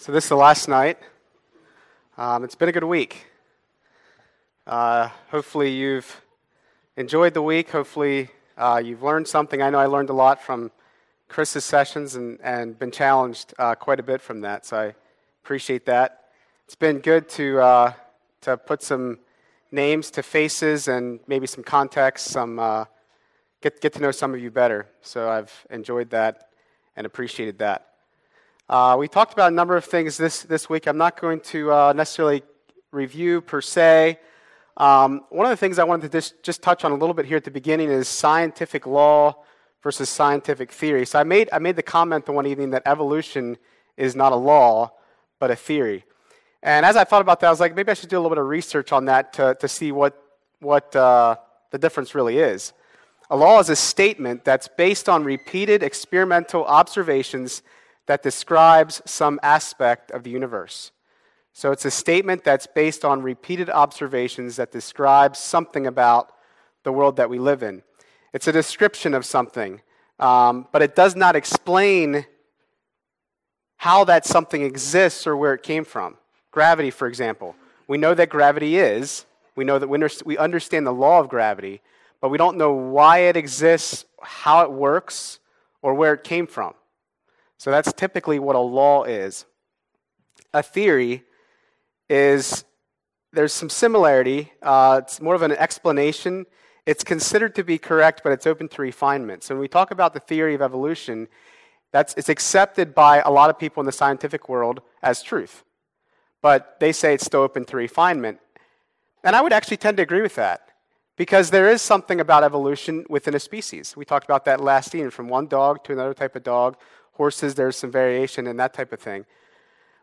So this is the last night. It's been a good week. Hopefully you've enjoyed the week. Hopefully you've learned something. I know I learned a lot from Chris's sessions and been challenged quite a bit from that, so I appreciate that. It's been good to put some names to faces and maybe some context, get to know some of you better. So I've enjoyed that and appreciated that. We talked about a number of things this week. I'm not going to necessarily review per se. One of the things I wanted to just touch on a little bit here at the beginning is scientific law versus scientific theory. So I made the comment the one evening that evolution is not a law, but a theory. And as I thought about that, I was like, maybe I should do a little bit of research on that to see what the difference really is. A law is a statement that's based on repeated experimental observations that describes some aspect of the universe. So it's a statement that's based on repeated observations that describes something about the world that we live in. It's a description of something, but it does not explain how that something exists or where it came from. Gravity, for example. We know that gravity is. We know that we understand the law of gravity, but we don't know why it exists, how it works, or where it came from. So that's typically what a law is. A theory is, there's some similarity. It's more of an explanation. It's considered to be correct, but it's open to refinement. So when we talk about the theory of evolution, it's accepted by a lot of people in the scientific world as truth. But they say it's still open to refinement. And I would actually tend to agree with that, because there is something about evolution within a species. We talked about that last evening, from one dog to another type of dog. Horses, there's some variation in that type of thing.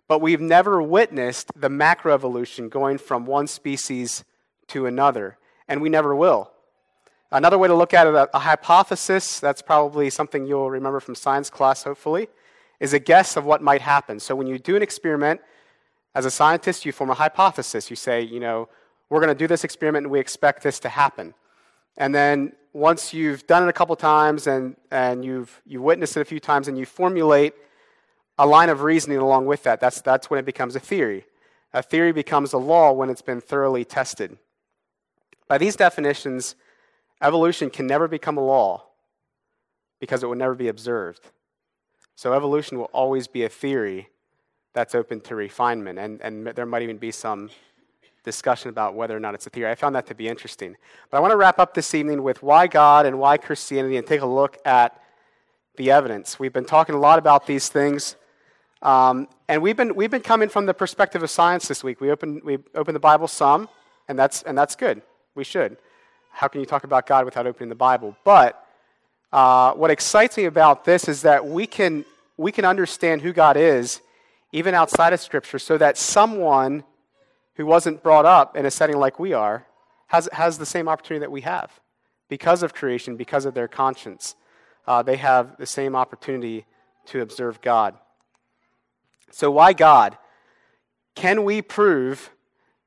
But we've never witnessed the macroevolution going from one species to another, and we never will. Another way to look at it, a hypothesis, that's probably something you'll remember from science class, hopefully, is a guess of what might happen. So when you do an experiment, as a scientist, you form a hypothesis. You say, we're going to do this experiment and we expect this to happen. And then once you've done it a couple times and you've witnessed it a few times and you formulate a line of reasoning along with that, that's when it becomes a theory. A theory becomes a law when it's been thoroughly tested. By these definitions, evolution can never become a law because it will never be observed. So evolution will always be a theory that's open to refinement, and there might even be some discussion about whether or not it's a theory. I found that to be interesting. But I want to wrap up this evening with why God and why Christianity, and take a look at the evidence. We've been talking a lot about these things, and we've been coming from the perspective of science this week. We opened the Bible some, and that's good. We should. How can you talk about God without opening the Bible? But what excites me about this is that we can understand who God is even outside of Scripture, so that someone who wasn't brought up in a setting like we are has the same opportunity that we have. Because of creation, because of their conscience, they have the same opportunity to observe God. So why God? Can we prove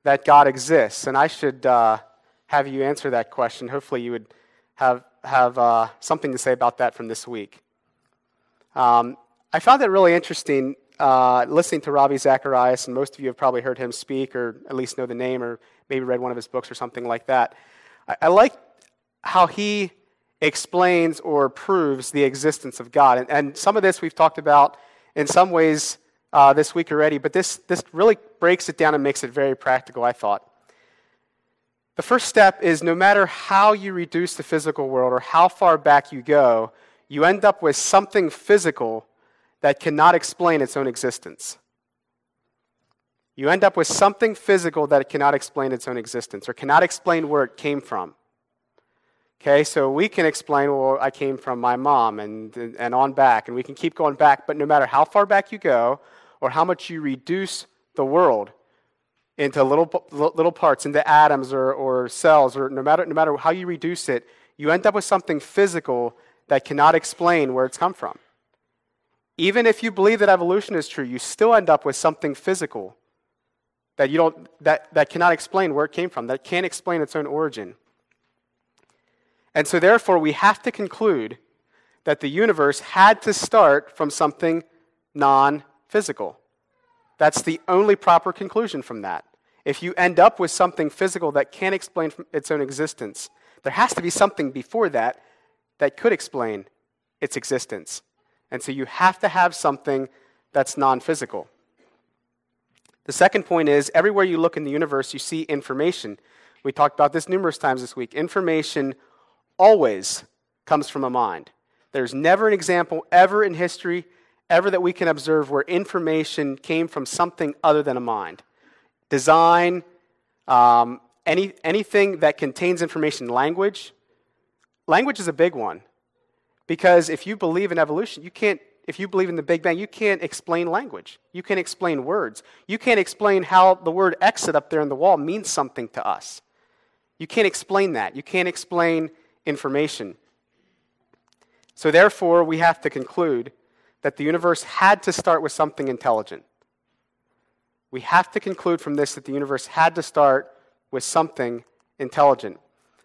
that God exists? And I should have you answer that question. Hopefully you would have something to say about that from this week. I found that really interesting listening to Ravi Zacharias, and most of you have probably heard him speak, or at least know the name, or maybe read one of his books or something like that. I like how he explains or proves the existence of God. And some of this we've talked about in some ways this week already, but this really breaks it down and makes it very practical, I thought. The first step is, no matter how you reduce the physical world or how far back you go, you end up with something physical that cannot explain its own existence. You end up with something physical that cannot explain its own existence, or cannot explain where it came from. Okay, so we can explain, well, I came from my mom, and on back, and we can keep going back, but no matter how far back you go, or how much you reduce the world into little parts, into atoms or cells, or no matter how you reduce it, you end up with something physical that cannot explain where it's come from. Even if you believe that evolution is true, you still end up with something physical that that cannot explain where it came from, that can't explain its own origin. And so therefore, we have to conclude that the universe had to start from something non-physical. That's the only proper conclusion from that. If you end up with something physical that can't explain its own existence, there has to be something before that that could explain its existence. And so you have to have something that's non-physical. The second point is, everywhere you look in the universe, you see information. We talked about this numerous times this week. Information always comes from a mind. There's never an example ever in history, ever that we can observe, where information came from something other than a mind. Design, anything that contains information, language. Language is a big one, because if you believe in evolution, you can't. If you believe in the Big Bang, you can't explain language. You can't explain words. You can't explain how the word exit up there on the wall means something to us. You can't explain that. You can't explain information. So therefore, we have to conclude that the universe had to start with something intelligent. We have to conclude from this that the universe had to start with something intelligent.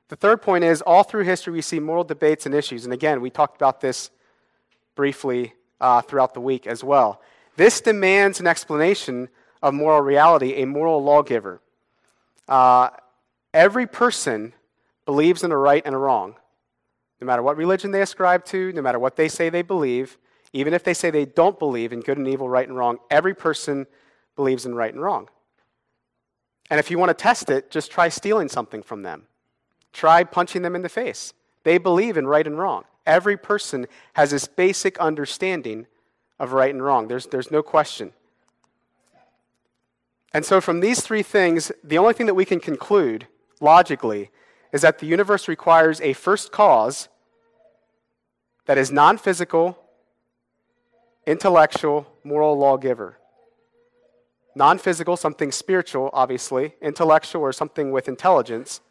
The third point is, all through history we see moral debates and issues. And again, we talked about this briefly throughout the week as well. This demands an explanation of moral reality, a moral lawgiver. Every person believes in a right and a wrong. No matter what religion they ascribe to, no matter what they say they believe, even if they say they don't believe in good and evil, right and wrong, every person believes in right and wrong. And if you want to test it, just try stealing something from them. Try punching them in the face. They believe in right and wrong. Every person has this basic understanding of right and wrong. There's no question. And so from these three things, the only thing that we can conclude logically is that the universe requires a first cause that is non-physical, intellectual, moral lawgiver. Non-physical, something spiritual, obviously, intellectual or something with intelligence,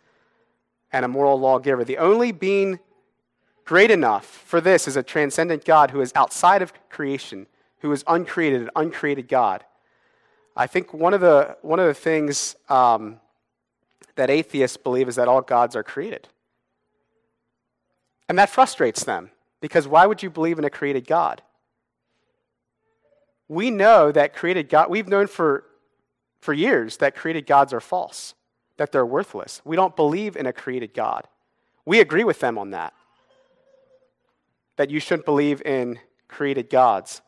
and a moral lawgiver. The only being great enough for this is a transcendent God who is outside of creation, who is uncreated, an uncreated God. I think one of the things that atheists believe is that all gods are created. And that frustrates them, because why would you believe in a created God? We know that created God, we've known for years that created gods are false, that they're worthless. We don't believe in a created God. We agree with them on that you shouldn't believe in created gods.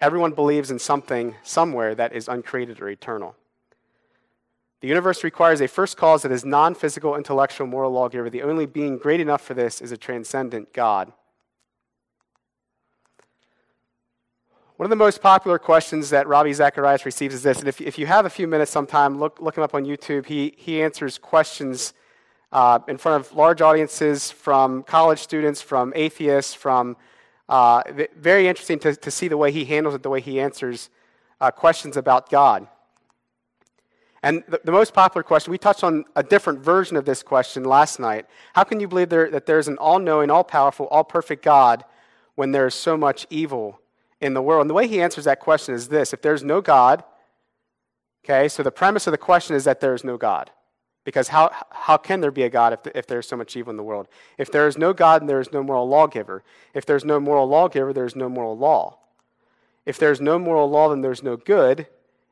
Everyone believes in something somewhere that is uncreated or eternal. The universe requires a first cause that is non-physical, intellectual, moral lawgiver. The only being great enough for this is a transcendent God. One of the most popular questions that Ravi Zacharias receives is this, and if you have a few minutes sometime, look him up on YouTube. He answers questions in front of large audiences, from college students, from atheists, from very interesting to see the way he handles it, the way he answers questions about God. And the most popular question, we touched on a different version of this question last night. How can you believe that there's an all-knowing, all-powerful, all-perfect God when there is so much evil in the world? And the way he answers that question is this: if there's no God, okay, so the premise of the question is that there is no God. Because how can there be a God if there's so much evil in the world? If there is no God, then there is no moral lawgiver. If there's no moral lawgiver, there is no moral law. If there's no moral law, then there's no good.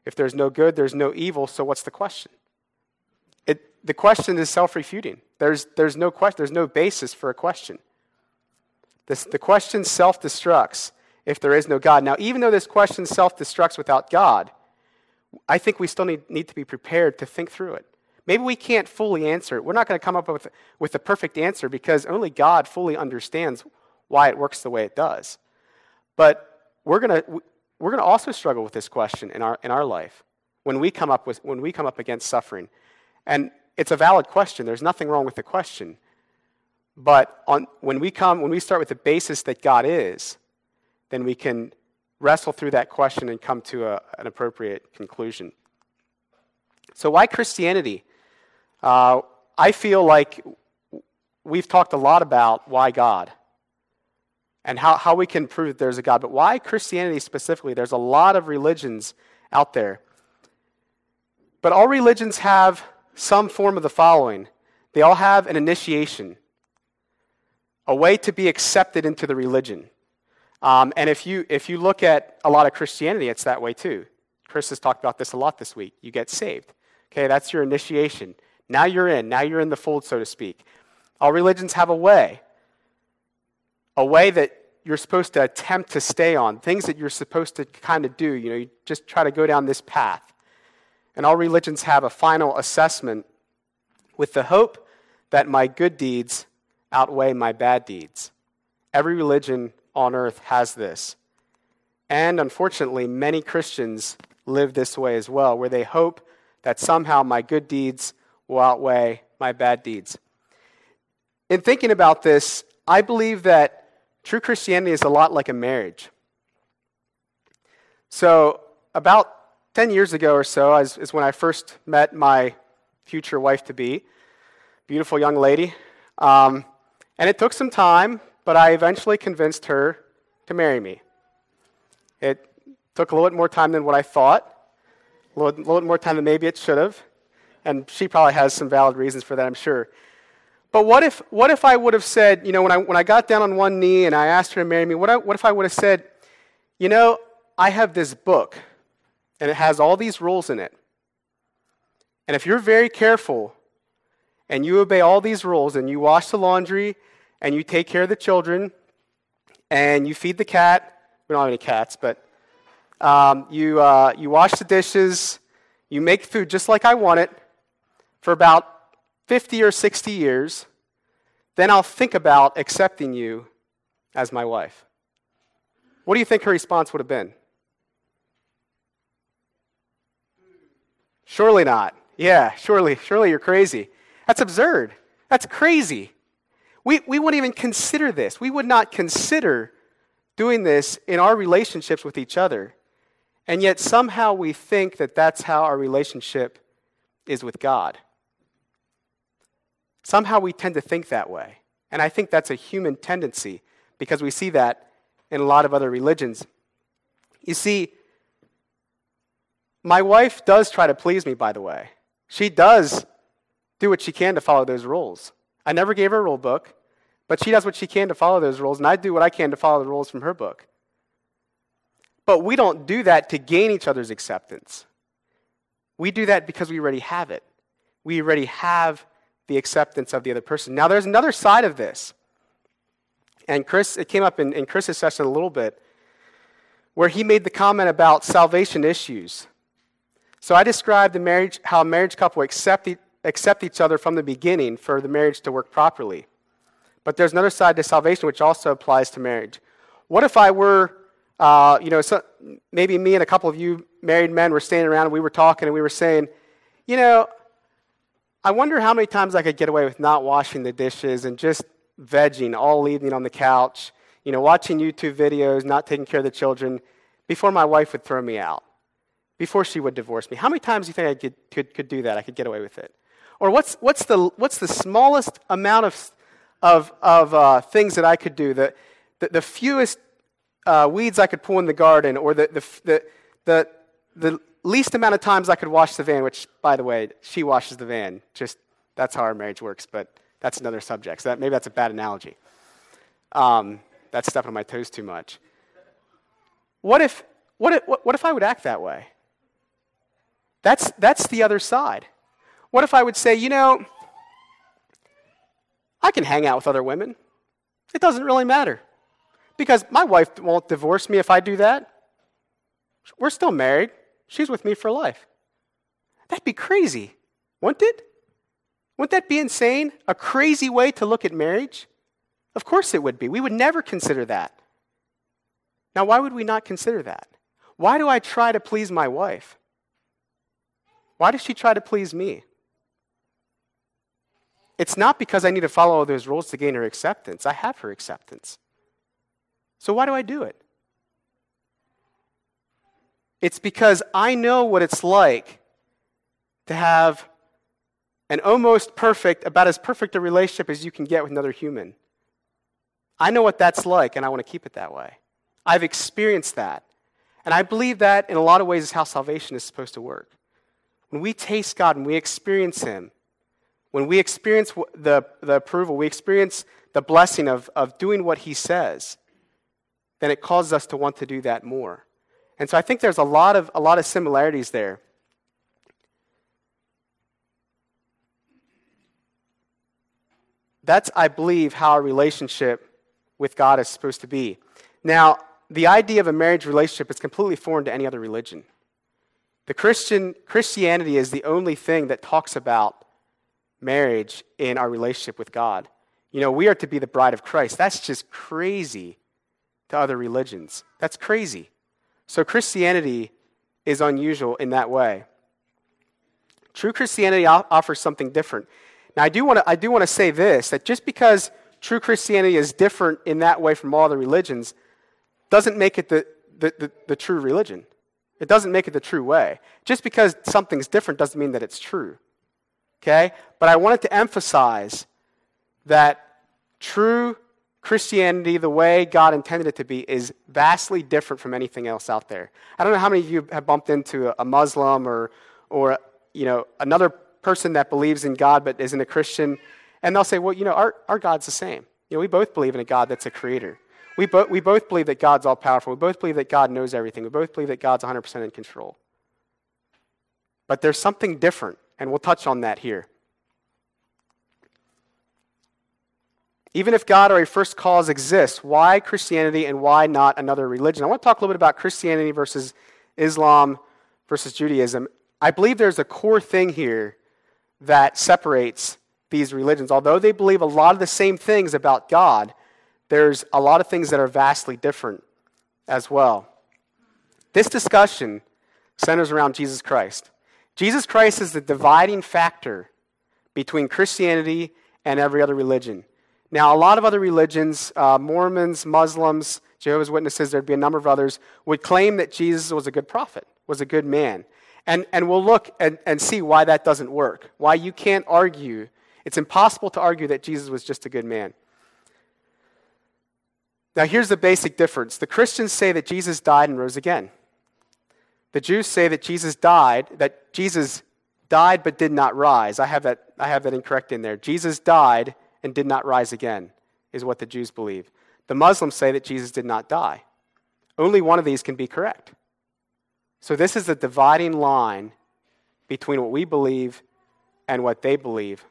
If there's no good, there's no evil. So what's the question? The question is self-refuting. There's no question. There's no basis for a question. The question self-destructs if there is no God. Now, even though this question self-destructs without God, I think we still need to be prepared to think through it. Maybe we can't fully answer it. We're not going to come up with the perfect answer, because only God fully understands why it works the way it does. But we're going to also struggle with this question in our life when we come up against suffering. And it's a valid question. There's nothing wrong with the question. But when we start with the basis that God is, then we can wrestle through that question and come to an appropriate conclusion. So why Christianity? I feel like we've talked a lot about why God and how we can prove that there's a God, but why Christianity specifically? There's a lot of religions out there. But all religions have some form of the following. They all have an initiation, a way to be accepted into the religion. And if you look at a lot of Christianity, it's that way too. Chris has talked about this a lot this week. You get saved. Okay, that's your initiation. Now you're in. Now you're in the fold, so to speak. All religions have a way that you're supposed to attempt to stay on, things that you're supposed to kind of do. You know, you just try to go down this path. And all religions have a final assessment with the hope that my good deeds outweigh my bad deeds. Every religion on earth has this. And unfortunately, many Christians live this way as well, where they hope that somehow my good deeds will outweigh my bad deeds. In thinking about this, I believe that true Christianity is a lot like a marriage. So about 10 years ago or so is when I first met my future wife-to-be, beautiful young lady. And it took some time, but I eventually convinced her to marry me. It took a little bit more time than what I thought, a little bit more time than maybe it should have. And she probably has some valid reasons for that, I'm sure. But what if I would have said, you know, when I got down on one knee and I asked her to marry me, what if I would have said, you know, I have this book, and it has all these rules in it. And if you're very careful and you obey all these rules and you wash the laundry and you take care of the children and you feed the cat — we don't have any cats — but you wash the dishes, you make food just like I want it for about 50 or 60 years, then I'll think about accepting you as my wife. What do you think her response would have been? Surely not. Yeah, surely you're crazy. That's absurd. That's crazy. We wouldn't even consider this. We would not consider doing this in our relationships with each other. And yet somehow we think that that's how our relationship is with God. Somehow we tend to think that way. And I think that's a human tendency, because we see that in a lot of other religions. You see, my wife does try to please me, by the way. She does do what she can to follow those rules. I never gave her a rule book, but she does what she can to follow those rules, and I do what I can to follow the rules from her book. But we don't do that to gain each other's acceptance. We do that because we already have it. We already have the acceptance of the other person. Now, there's another side of this. And Chris, it came up in Chris's session a little bit, where he made the comment about salvation issues. So I described how a marriage couple accept each other from the beginning for the marriage to work properly. But there's another side to salvation which also applies to marriage. What if I were, maybe me and a couple of you married men were standing around and we were talking and we were saying, you know, I wonder how many times I could get away with not washing the dishes and just vegging all evening on the couch, you know, watching YouTube videos, not taking care of the children, before my wife would throw me out, before she would divorce me. How many times do you think I could do that? I could get away with it. Or what's the smallest amount of things that I could do, the fewest weeds I could pull in the garden, or the least amount of times I could wash the van, which, by the way, she washes the van. Just, that's how our marriage works, but that's another subject. So maybe that's a bad analogy. That's stepping on my toes too much. What if I would act that way? That's the other side. What if I would say, you know, I can hang out with other women. It doesn't really matter, because my wife won't divorce me if I do that. We're still married. She's with me for life. That'd be crazy, wouldn't it? Wouldn't that be insane? A crazy way to look at marriage? Of course it would be. We would never consider that. Now, why would we not consider that? Why do I try to please my wife? Why does she try to please me? It's not because I need to follow those rules to gain her acceptance. I have her acceptance. So why do I do it? It's because I know what it's like to have an almost perfect, about as perfect a relationship as you can get with another human. I know what that's like, and I want to keep it that way. I've experienced that. And I believe that in a lot of ways is how salvation is supposed to work. When we taste God and we experience him, when we experience the approval, we experience the blessing of doing what he says, then it causes us to want to do that more. And so I think there's a lot of similarities there. That's, I believe, how a relationship with God is supposed to be. Now, the idea of a marriage relationship is completely foreign to any other religion. The Christianity is the only thing that talks about marriage in our relationship with God. You know, we are to be the bride of Christ. That's just crazy to other religions. That's crazy. So Christianity is unusual in that way. True Christianity offers something different. Now, I do want to say this, that just because true Christianity is different in that way from all other religions doesn't make it the true religion. It doesn't make it the true way. Just because something's different doesn't mean that it's true. Okay? But I wanted to emphasize that true Christianity, the way God intended it to be, is vastly different from anything else out there. I don't know how many of you have bumped into a Muslim or you know, another person that believes in God but isn't a Christian, and they'll say, well, you know, our God's the same. You know, we both believe in a God that's a creator. We both believe that God's all-powerful. We both believe that God knows everything. We both believe that God's 100% in control. But there's something different, and we'll touch on that here. Even if God or a first cause exists, why Christianity and why not another religion? I want to talk a little bit about Christianity versus Islam versus Judaism. I believe there's a core thing here that separates these religions. Although they believe a lot of the same things about God, there's a lot of things that are vastly different as well. This discussion centers around Jesus Christ. Jesus Christ is the dividing factor between Christianity and every other religion. Now, a lot of other religions, Mormons, Muslims, Jehovah's Witnesses, there'd be a number of others, would claim that Jesus was a good prophet, was a good man. And we'll look and see why that doesn't work, why you can't argue. It's impossible to argue that Jesus was just a good man. Now, here's the basic difference. The Christians say that Jesus died and rose again. The Jews say that Jesus died but did not rise. I have that incorrect in there. Jesus died and did not rise again is what the Jews believe. The Muslims say that Jesus did not die. Only one of these can be correct. So this is the dividing line between what we believe and what they believe.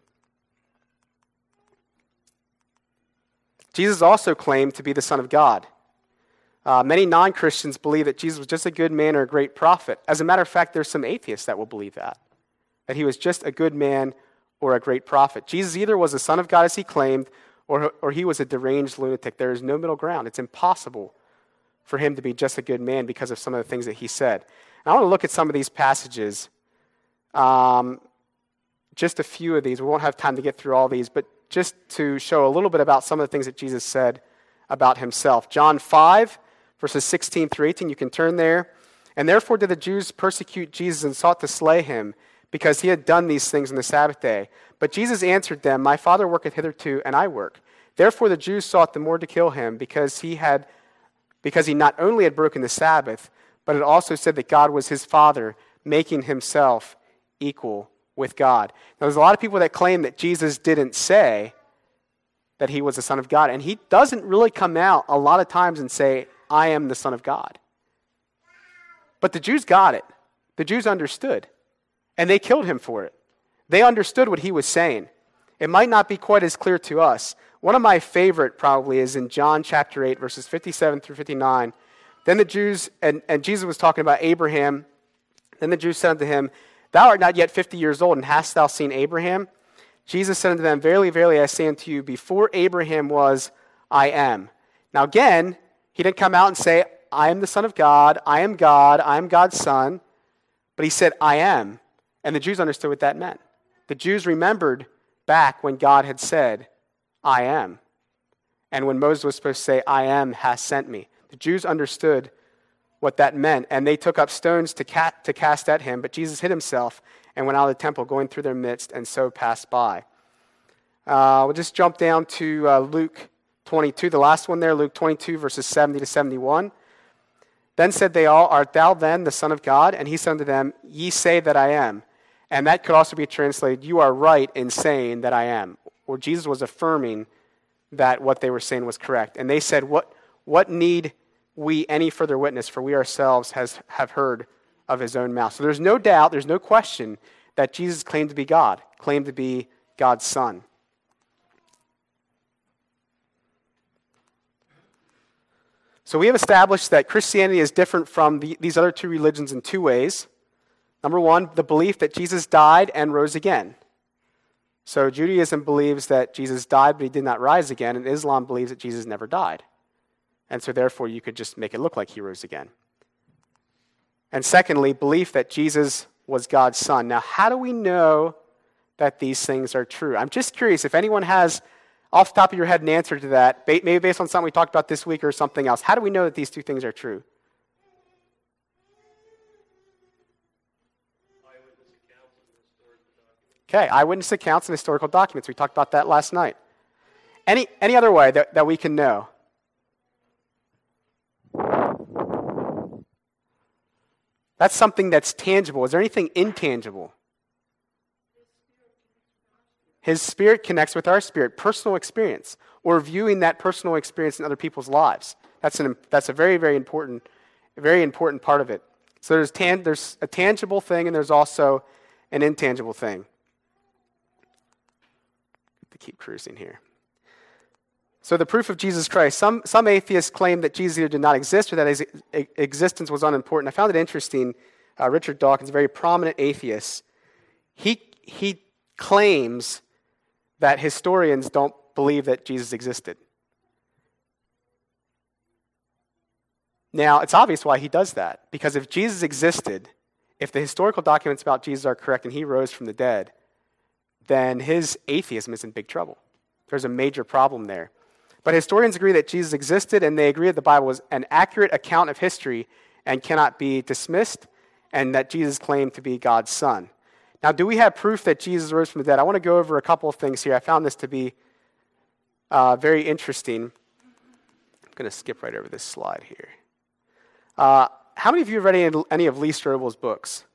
Jesus also claimed to be the Son of God. Many non-Christians believe that Jesus was just a good man or a great prophet. As a matter of fact, there's some atheists that will believe that he was just a good man or a great prophet. Jesus either was the Son of God as he claimed, or he was a deranged lunatic. There is no middle ground. It's impossible for him to be just a good man because of some of the things that he said. And I want to look at some of these passages, just a few of these. We won't have time to get through all these, but just to show a little bit about some of the things that Jesus said about himself. John 5, verses 16 through 18, you can turn there. And therefore did the Jews persecute Jesus and sought to slay him, because he had done these things on the Sabbath day. But Jesus answered them, My Father worketh hitherto, and I work. Therefore the Jews sought the more to kill him, because he not only had broken the Sabbath, but it also said that God was his Father, making himself equal with God. Now, there's a lot of people that claim that Jesus didn't say that he was the Son of God, and he doesn't really come out a lot of times and say, I am the Son of God. But the Jews got it. The Jews understood, and they killed him for it. They understood what he was saying. It might not be quite as clear to us. One of my favorite probably is in John chapter 8, verses 57 through 59. Then the Jews, and Jesus was talking about Abraham, then the Jews said unto him, Thou art not yet 50 years old, and hast thou seen Abraham? Jesus said unto them, Verily, verily, I say unto you, before Abraham was, I am. Now again, he didn't come out and say, I am the Son of God, I am God, I am God's Son. But he said, I am. And the Jews understood what that meant. The Jews remembered back when God had said, I am. And when Moses was supposed to say, I am, has sent me. The Jews understood what that meant, and they took up stones to cast at him, but Jesus hid himself and went out of the temple, going through their midst, and so passed by. We'll just jump down to Luke 22, the last one there, Luke 22, verses 70 to 71. Then said they all, Art thou then the Son of God? And he said unto them, Ye say that I am. And that could also be translated, You are right in saying that I am. Or Jesus was affirming that what they were saying was correct. And they said, What need we any further witness, for we ourselves have heard of his own mouth. So there's no doubt, there's no question that Jesus claimed to be God, claimed to be God's son. So we have established that Christianity is different from these other two religions in two ways. Number one, the belief that Jesus died and rose again. So Judaism believes that Jesus died, but he did not rise again, and Islam believes that Jesus never died. And so therefore, you could just make it look like he rose again. And secondly, belief that Jesus was God's son. Now, how do we know that these things are true? I'm just curious if anyone has, off the top of your head, an answer to that, maybe based on something we talked about this week or something else. How do we know that these two things are true? Okay, eyewitness accounts and historical documents. We talked about that last night. Any other way that we can know? That's something that's tangible. Is there anything intangible? His spirit connects with our spirit. Personal experience, or viewing that personal experience in other people's lives. That's a very, very important part of it. So there's a tangible thing, and there's also an intangible thing. To keep cruising here. So the proof of Jesus Christ. Some atheists claim that Jesus either did not exist or that his existence was unimportant. I found it interesting. Richard Dawkins, a very prominent atheist, he claims that historians don't believe that Jesus existed. Now, it's obvious why he does that, because if Jesus existed, if the historical documents about Jesus are correct and he rose from the dead, then his atheism is in big trouble. There's a major problem there. But historians agree that Jesus existed, and they agree that the Bible is an accurate account of history and cannot be dismissed, and that Jesus claimed to be God's son. Now, do we have proof that Jesus rose from the dead? I want to go over a couple of things here. I found this to be very interesting. I'm going to skip right over this slide here. How many of you have read any of Lee Strobel's books?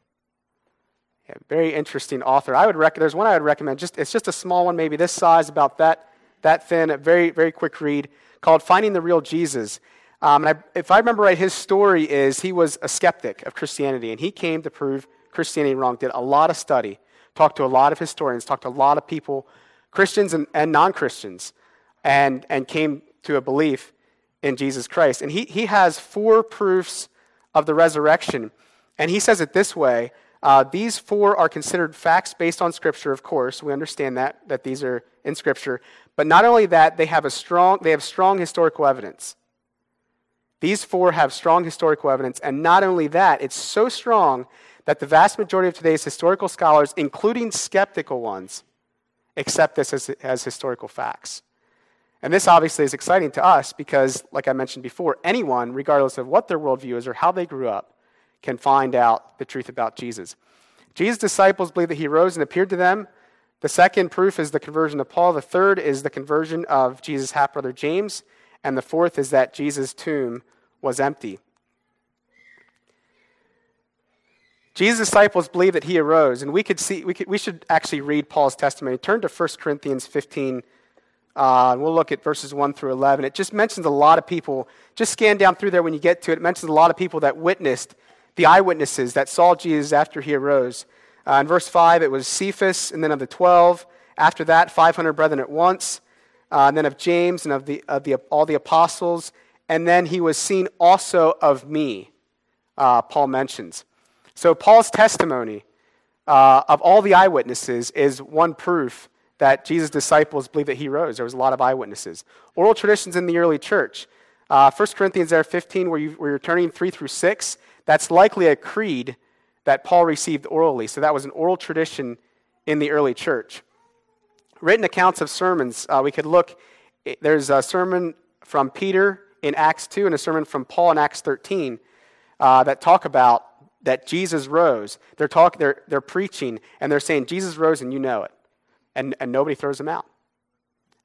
Yeah, very interesting author. There's one I would recommend. It's just a small one, maybe this size, about that thin. A very, very quick read called "Finding the Real Jesus." If I remember right, his story is he was a skeptic of Christianity, and he came to prove Christianity wrong. Did a lot of study, talked to a lot of historians, talked to a lot of people, Christians and non-Christians, and came to a belief in Jesus Christ. And he has four proofs of the resurrection, and he says it this way. These four are considered facts based on Scripture, of course. We understand that these are in Scripture. But not only that, they have strong historical evidence. These four have strong historical evidence. And not only that, it's so strong that the vast majority of today's historical scholars, including skeptical ones, accept this as historical facts. And this obviously is exciting to us because, like I mentioned before, anyone, regardless of what their worldview is or how they grew up, can find out the truth about Jesus. Jesus' disciples believe that he rose and appeared to them. The second proof is the conversion of Paul. The third is the conversion of Jesus' half-brother James. And the fourth is that Jesus' tomb was empty. Jesus' disciples believe that he arose. And we should actually read Paul's testimony. Turn to 1 Corinthians 15. And we'll look at verses 1 through 11. It just mentions a lot of people. Just scan down through there when you get to it. It mentions a lot of people that witnessed, the eyewitnesses that saw Jesus after he arose. In verse 5, it was Cephas, and then of the 12. After that, 500 brethren at once. And then of James, and of all the apostles. And then he was seen also of me, Paul mentions. So Paul's testimony of all the eyewitnesses is one proof that Jesus' disciples believe that he rose. There was a lot of eyewitnesses. Oral traditions in the early church. 1 Corinthians 15, where you're turning 3 through 6, that's likely a creed that Paul received orally. So that was an oral tradition in the early church. Written accounts of sermons. We could look. There's a sermon from Peter in Acts 2 and a sermon from Paul in Acts 13 that talk about that Jesus rose. They're preaching, and they're saying, Jesus rose and you know it. And nobody throws them out.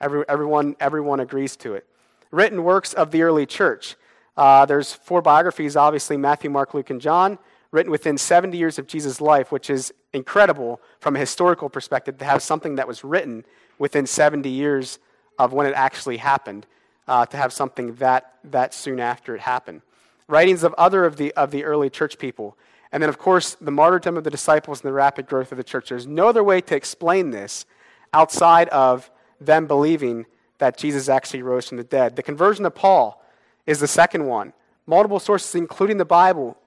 Everyone agrees to it. Written works of the early church. There's four biographies, obviously, Matthew, Mark, Luke, and John, written within 70 years of Jesus' life, which is incredible from a historical perspective to have something that was written within 70 years of when it actually happened. to have something that soon after it happened. Writings of other of the early church people. And then, of course, the martyrdom of the disciples and the rapid growth of the church. There's no other way to explain this outside of them believing that Jesus actually rose from the dead. The conversion of Paul is the second one. Multiple sources, including the Bible,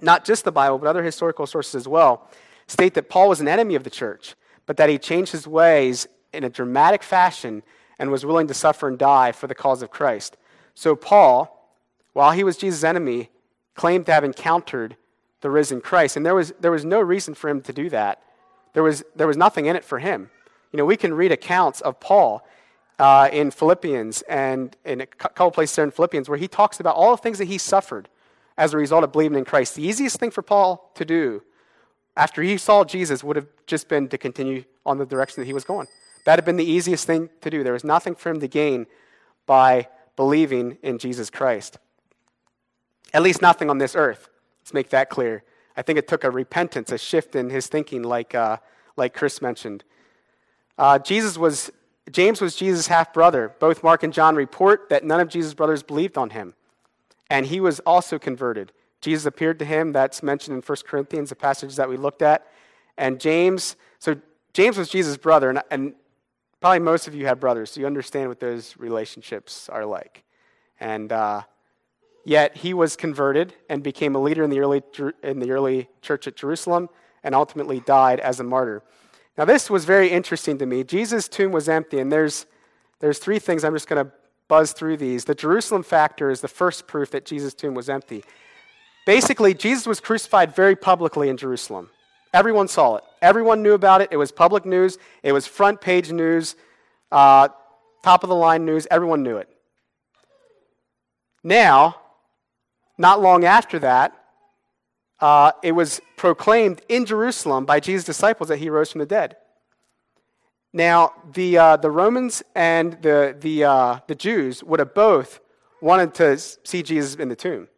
not just the Bible, but other historical sources as well, state that Paul was an enemy of the church, but that he changed his ways in a dramatic fashion and was willing to suffer and die for the cause of Christ. So Paul, while he was Jesus' enemy, claimed to have encountered the risen Christ. And there was no reason for him to do that. There was nothing in it for him. You know, we can read accounts of Paul in Philippians and in a couple places there in Philippians where he talks about all the things that he suffered as a result of believing in Christ. The easiest thing for Paul to do after he saw Jesus would have just been to continue on the direction that he was going. That had been the easiest thing to do. There was nothing for him to gain by believing in Jesus Christ. At least nothing on this earth. Let's make that clear. I think it took a repentance, a shift in his thinking, like Chris mentioned. James was Jesus' half-brother. Both Mark and John report that none of Jesus' brothers believed on him. And he was also converted. Jesus appeared to him. That's mentioned in 1 Corinthians, the passage that we looked at. And James was Jesus' brother. And probably most of you have brothers, so you understand what those relationships are like. And yet he was converted and became a leader in the early church at Jerusalem and ultimately died as a martyr. Now this was very interesting to me. Jesus' tomb was empty, and there's three things. I'm just going to buzz through these. The Jerusalem factor is the first proof that Jesus' tomb was empty. Basically, Jesus was crucified very publicly in Jerusalem. Everyone saw it. Everyone knew about it. It was public news. It was front page news, top-of-the-line news. Everyone knew it. Now, not long after that, it was proclaimed in Jerusalem by Jesus' disciples that he rose from the dead. Now, the Romans and the Jews would have both wanted to see Jesus in the tomb.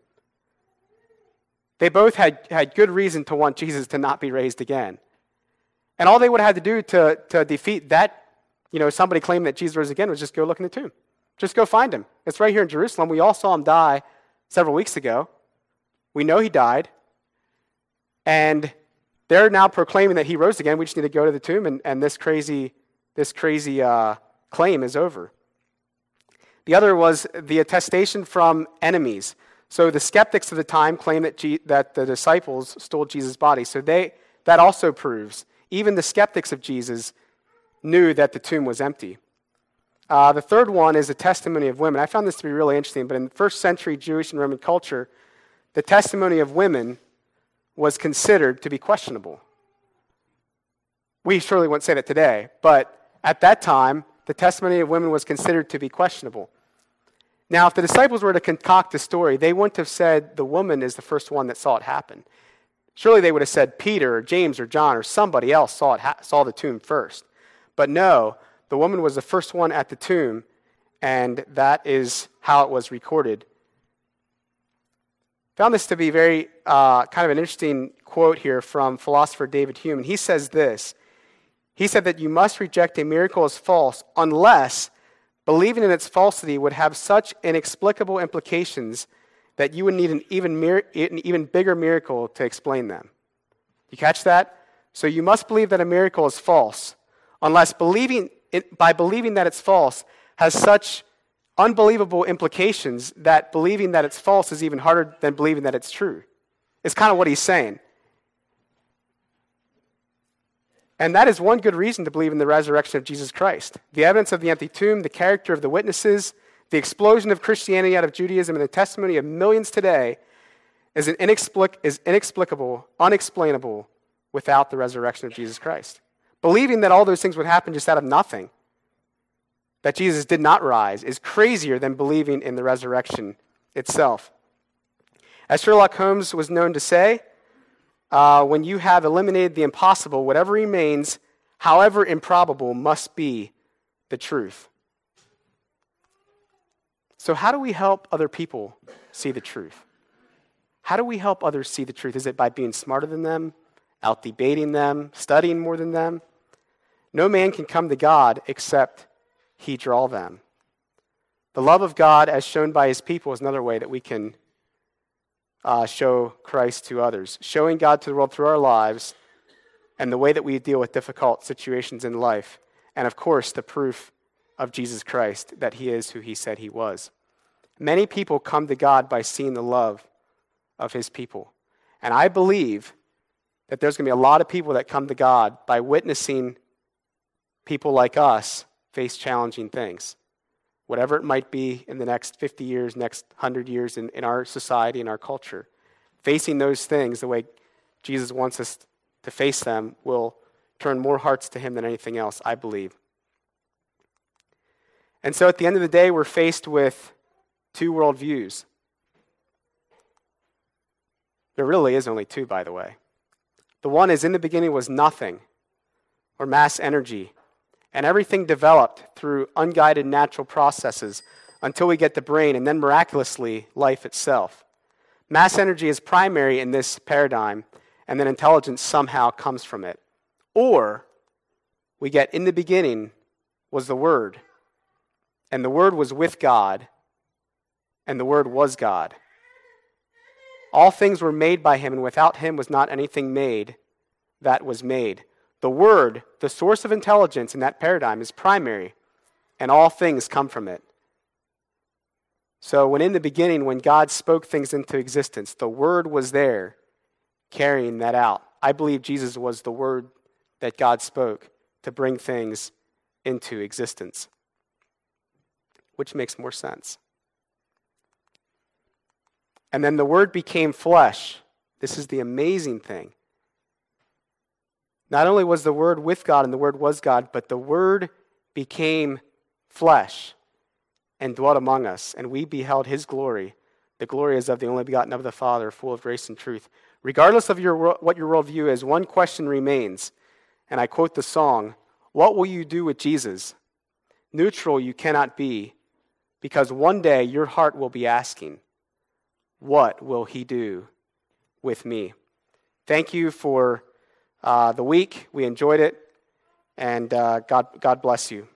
They both had good reason to want Jesus to not be raised again. And all they would have had to do to defeat that, you know, somebody claiming that Jesus rose again was just go look in the tomb. Just go find him. It's right here in Jerusalem. We all saw him die several weeks ago. We know he died. And they're now proclaiming that he rose again. We just need to go to the tomb, and this crazy claim is over. The other was the attestation from enemies. So the skeptics of the time claimed that the disciples stole Jesus' body. So that also proves even the skeptics of Jesus knew that the tomb was empty. The third one is the testimony of women. I found this to be really interesting, but in the first century Jewish and Roman culture, the testimony of women was considered to be questionable. We surely wouldn't say that today, but at that time, the testimony of women was considered to be questionable. Now, if the disciples were to concoct a story, they wouldn't have said the woman is the first one that saw it happen. Surely they would have said Peter or James or John or somebody else saw the tomb first. But no, the woman was the first one at the tomb, and that is how it was recorded. Found this to be very kind of an interesting quote here from philosopher David Hume. And he says this. He said that you must reject a miracle as false unless believing in its falsity would have such inexplicable implications that you would need an even bigger miracle to explain them. You catch that? So you must believe that a miracle is false unless believing that it's false has such unbelievable implications that believing that it's false is even harder than believing that it's true. It's kind of what he's saying. And that is one good reason to believe in the resurrection of Jesus Christ. The evidence of the empty tomb, the character of the witnesses, the explosion of Christianity out of Judaism, and the testimony of millions today is inexplicable, unexplainable without the resurrection of Jesus Christ. Believing that all those things would happen just out of nothing, that Jesus did not rise, is crazier than believing in the resurrection itself. As Sherlock Holmes was known to say, when you have eliminated the impossible, whatever remains, however improbable, must be the truth. So how do we help other people see the truth? How do we help others see the truth? Is it by being smarter than them, out debating them, studying more than them? No man can come to God except He draw them. The love of God as shown by his people is another way that we can show Christ to others. Showing God to the world through our lives and the way that we deal with difficult situations in life. And of course, the proof of Jesus Christ that he is who he said he was. Many people come to God by seeing the love of his people. And I believe that there's going to be a lot of people that come to God by witnessing people like us face challenging things. Whatever it might be in the next 50 years, next 100 years in our society, in our culture. Facing those things the way Jesus wants us to face them will turn more hearts to him than anything else, I believe. And so at the end of the day, we're faced with two worldviews. There really is only two, by the way. The one is, in the beginning was nothing, or mass energy, and everything developed through unguided natural processes until we get the brain and then miraculously life itself. Mass energy is primary in this paradigm, and then intelligence somehow comes from it. Or we get, in the beginning was the Word, and the Word was with God, and the Word was God. All things were made by him, and without him was not anything made that was made. The Word, the source of intelligence in that paradigm, is primary, and all things come from it. So when in the beginning, when God spoke things into existence, the Word was there carrying that out. I believe Jesus was the Word that God spoke to bring things into existence, which makes more sense. And then the Word became flesh. This is the amazing thing. Not only was the Word with God and the Word was God, but the Word became flesh and dwelt among us, and we beheld his glory. The glory is of the only begotten of the Father, full of grace and truth. Regardless of what your worldview is, one question remains, and I quote the song, "What will you do with Jesus? Neutral you cannot be, because one day your heart will be asking, what will he do with me?" Thank you for the week. We enjoyed it, and God bless you.